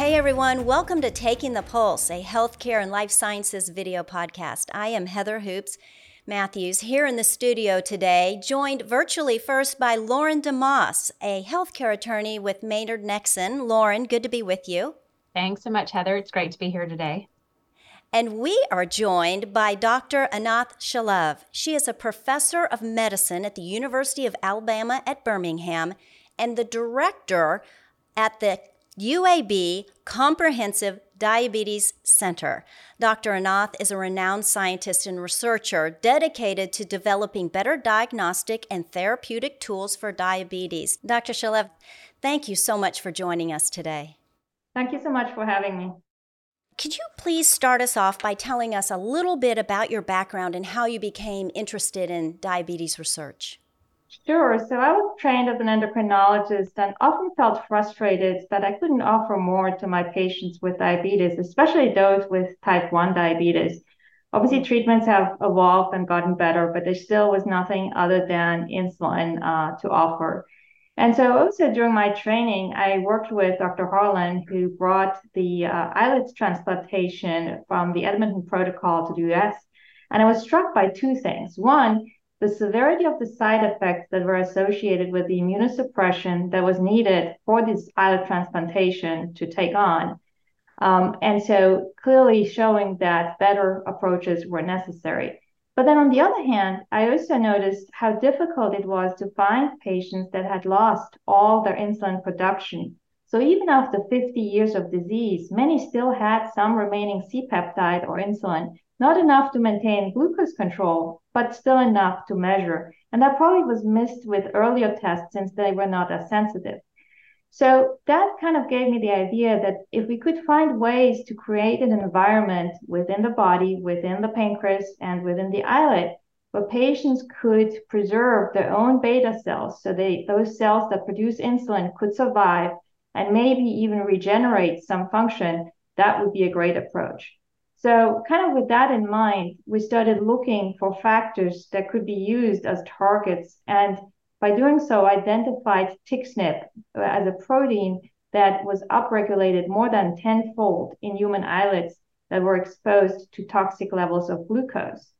Hey everyone, welcome to Taking the Pulse, a healthcare and life sciences video podcast. I am Heather Hoops Matthews here in the studio today, joined virtually first by Lauren DeMoss, a healthcare attorney with Maynard Nexon. Lauren, good to be with you. Thanks so much, Heather. It's great to be here today. And we are joined by Dr. Anath Shalev. She is a professor of medicine at the University of Alabama at Birmingham and the director at the UAB Comprehensive Diabetes Center. Dr. Anath is a renowned scientist and researcher dedicated to developing better diagnostic and therapeutic tools for diabetes. Dr. Shalev, thank you so much for joining us today. Thank you so much for having me. Could you please start us off by telling us a little bit about your background and how you became interested in diabetes research? Sure. So I was trained as an endocrinologist and often felt frustrated that I couldn't offer more to my patients with diabetes, especially those with type 1 diabetes. Obviously, treatments have evolved and gotten better, but there still was nothing other than insulin to offer. And so also during my training, I worked with Dr. Harlan, who brought the islet transplantation from the Edmonton Protocol to the US. And I was struck by two things. One, the severity of the side effects that were associated with the immunosuppression that was needed for this islet transplantation to take on. And so clearly showing that better approaches were necessary. But then on the other hand, I also noticed how difficult it was to find patients that had lost all their insulin production. So even after 50 years of disease, many still had some remaining C-peptide or insulin, not enough to maintain glucose control, but still enough to measure. And that probably was missed with earlier tests since they were not as sensitive. So that kind of gave me the idea that if we could find ways to create an environment within the body, within the pancreas, and within the islet, where patients could preserve their own beta cells, so those cells that produce insulin could survive and maybe even regenerate some function, that would be a great approach. So kind of with that in mind, we started looking for factors that could be used as targets. And by doing so, identified TXNIP as a protein that was upregulated more than tenfold in human islets that were exposed to toxic levels of glucose.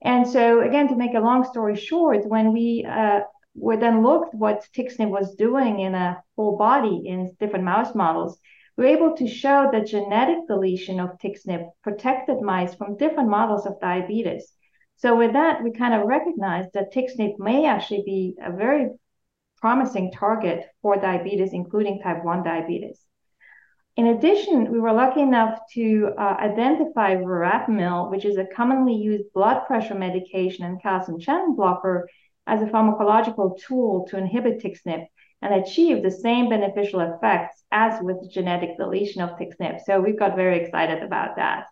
And so again, to make a long story short, when we then looked what TXNIP was doing in a whole body in different mouse models, we were able to show that genetic deletion of TXNIP protected mice from different models of diabetes. So with that, we kind of recognized that TXNIP may actually be a very promising target for diabetes, including type 1 diabetes. In addition, we were lucky enough to identify verapamil, which is a commonly used blood pressure medication and calcium channel blocker, as a pharmacological tool to inhibit TXNIP and achieve the same beneficial effects as with genetic deletion of TXNIP. So we got very excited about that.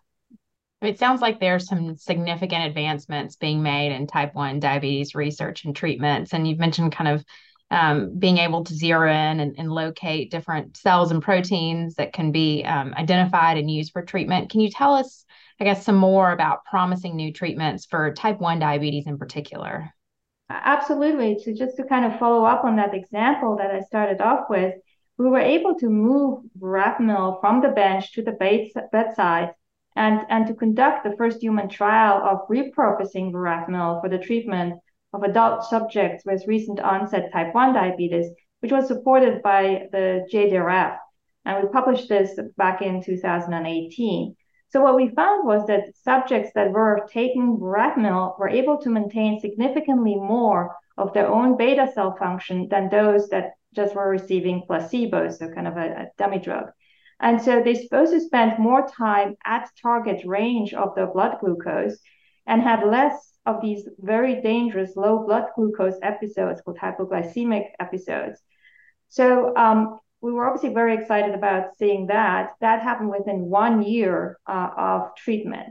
It sounds like there's some significant advancements being made in type 1 diabetes research and treatments. And you've mentioned kind of being able to zero in and locate different cells and proteins that can be identified and used for treatment. Can you tell us, I guess, some more about promising new treatments for type 1 diabetes in particular? Absolutely. So just to kind of follow up on that example that I started off with, we were able to move verapamil from the bench to the bedside and to conduct the first human trial of repurposing verapamil for the treatment of adult subjects with recent onset type 1 diabetes, which was supported by the JDRF. And we published this back in 2018. So what we found was that subjects that were taking verapamil were able to maintain significantly more of their own beta cell function than those that just were receiving placebo, so kind of a dummy drug. And so they also spent more time at target range of their blood glucose and had less of these very dangerous low blood glucose episodes called hypoglycemic episodes. So we were obviously very excited about seeing that. That happened within 1 year of treatment.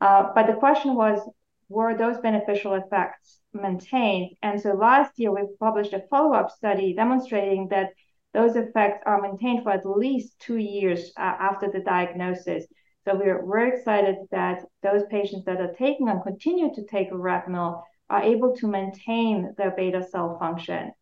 But the question was, were those beneficial effects maintained? And so last year, we published a follow-up study demonstrating that those effects are maintained for at least 2 years after the diagnosis. So we're excited that those patients that are taking and continue to take verapamil are able to maintain their beta cell function.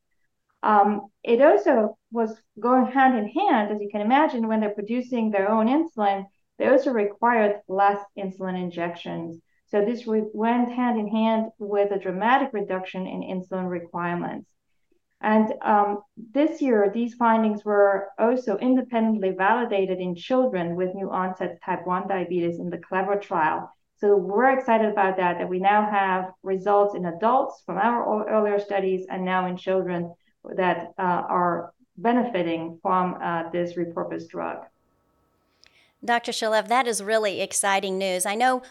It also was going hand in hand, as you can imagine, when they're producing their own insulin, they also required less insulin injections. So this went hand in hand with a dramatic reduction in insulin requirements. And this year, these findings were also independently validated in children with new onset type 1 diabetes in the CLEVER trial. So we're excited about that we now have results in adults from our earlier studies and now in children that are benefiting from this repurposed drug. Dr. Shalev, that is really exciting news. I know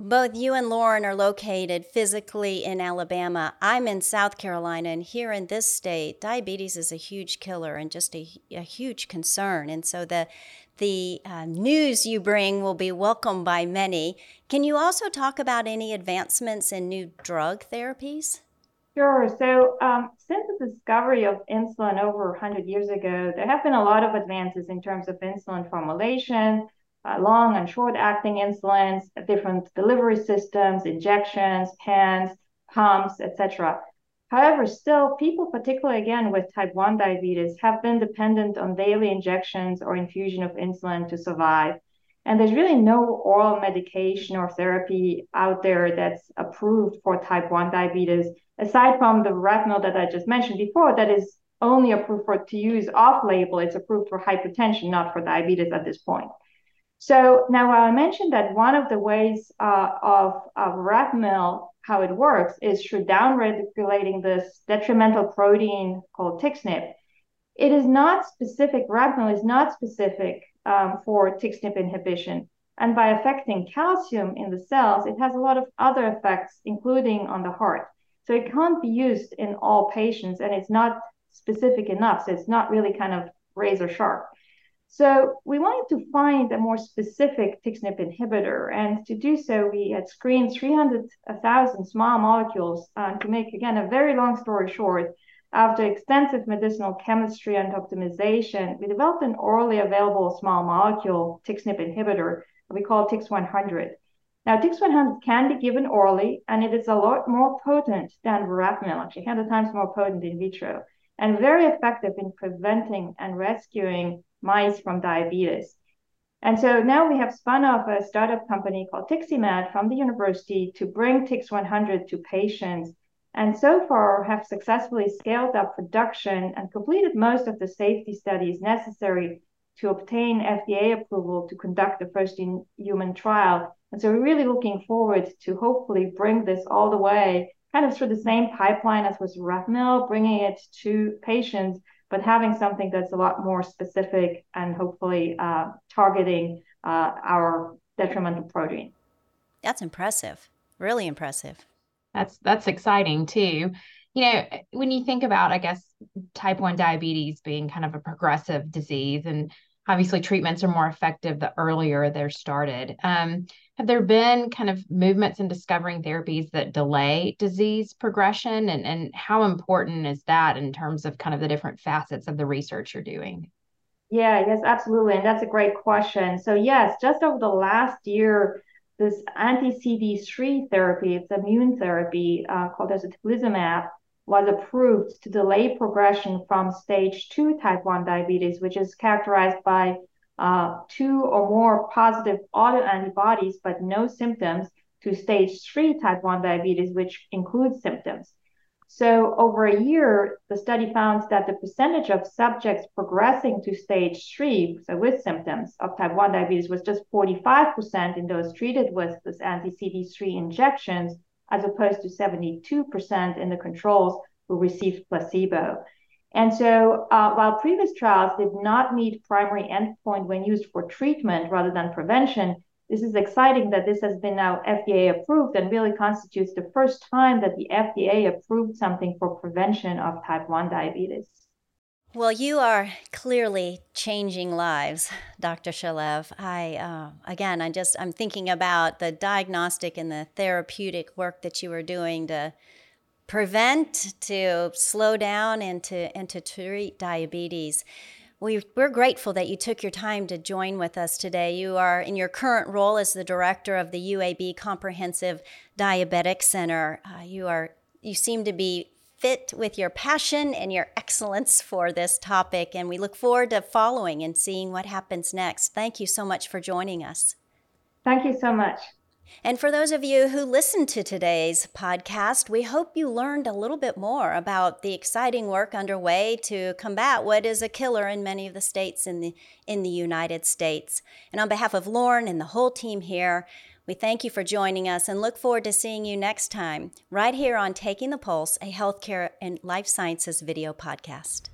both you and Lauren are located physically in Alabama. I'm in South Carolina, and here in this state, diabetes is a huge killer and just a huge concern. And so the news you bring will be welcomed by many. Can you also talk about any advancements in new drug therapies? Sure. So since the discovery of insulin over 100 years ago, there have been a lot of advances in terms of insulin formulation, long and short-acting insulins, different delivery systems, injections, pens, pumps, etc. However, still, people, particularly again with type 1 diabetes, have been dependent on daily injections or infusion of insulin to survive. And there's really no oral medication or therapy out there that's approved for type 1 diabetes, aside from the verapamil that I just mentioned before, that is only approved to use off-label. It's approved for hypertension, not for diabetes at this point. So now I mentioned that one of the ways of verapamil, how it works, is through downregulating this detrimental protein called TXNIP. It is not specific, verapamil is not specific for TXNIP inhibition. And by affecting calcium in the cells, it has a lot of other effects, including on the heart. So it can't be used in all patients, and it's not specific enough. So it's not really kind of razor sharp. So we wanted to find a more specific TXNIP inhibitor. And to do so, we had screened 300,000 small molecules to make, again, a very long story short. After extensive medicinal chemistry and optimization, we developed an orally available small molecule TXNIP inhibitor we call Tix100. Now, Tix100 can be given orally, and it is a lot more potent than verapamil, actually 100 times more potent in vitro, and very effective in preventing and rescuing mice from diabetes. And so now we have spun off a startup company called Tiximat from the university to bring Tix100 to patients, and so far have successfully scaled up production and completed most of the safety studies necessary to obtain FDA approval to conduct the first human trial. And so we're really looking forward to hopefully bring this all the way kind of through the same pipeline as with verapamil, bringing it to patients, but having something that's a lot more specific and hopefully targeting our detrimental protein. That's impressive, really impressive. That's exciting too. You know, when you think about, I guess, type 1 diabetes being kind of a progressive disease, and obviously treatments are more effective the earlier they're started. Have there been kind of movements in discovering therapies that delay disease progression? And how important is that in terms of kind of the different facets of the research you're doing? Yes, absolutely. And that's a great question. So yes, just over the last year, this anti-CD3 therapy, it's immune therapy called teplizumab, was approved to delay progression from stage 2 type 1 diabetes, which is characterized by two or more positive autoantibodies, but no symptoms, to stage 3 type 1 diabetes, which includes symptoms. So over a year, the study found that the percentage of subjects progressing to stage 3, so with symptoms of type 1 diabetes, was just 45% in those treated with this anti-CD3 injections, as opposed to 72% in the controls who received placebo. And so while previous trials did not meet primary endpoint when used for treatment rather than prevention, this is exciting that this has been now FDA approved and really constitutes the first time that the FDA approved something for prevention of type 1 diabetes. Well, you are clearly changing lives, Dr. Shalev. I'm thinking about the diagnostic and the therapeutic work that you are doing to prevent, to slow down, and to treat diabetes. We're grateful that you took your time to join with us today. You are in your current role as the director of the UAB Comprehensive Diabetes Center. You seem to be fit with your passion and your excellence for this topic. And we look forward to following and seeing what happens next. Thank you so much for joining us. Thank you so much. And for those of you who listened to today's podcast, we hope you learned a little bit more about the exciting work underway to combat what is a killer in many of the states in the United States. And on behalf of Lauren and the whole team here, we thank you for joining us and look forward to seeing you next time right here on Taking the Pulse, a healthcare and life sciences video podcast.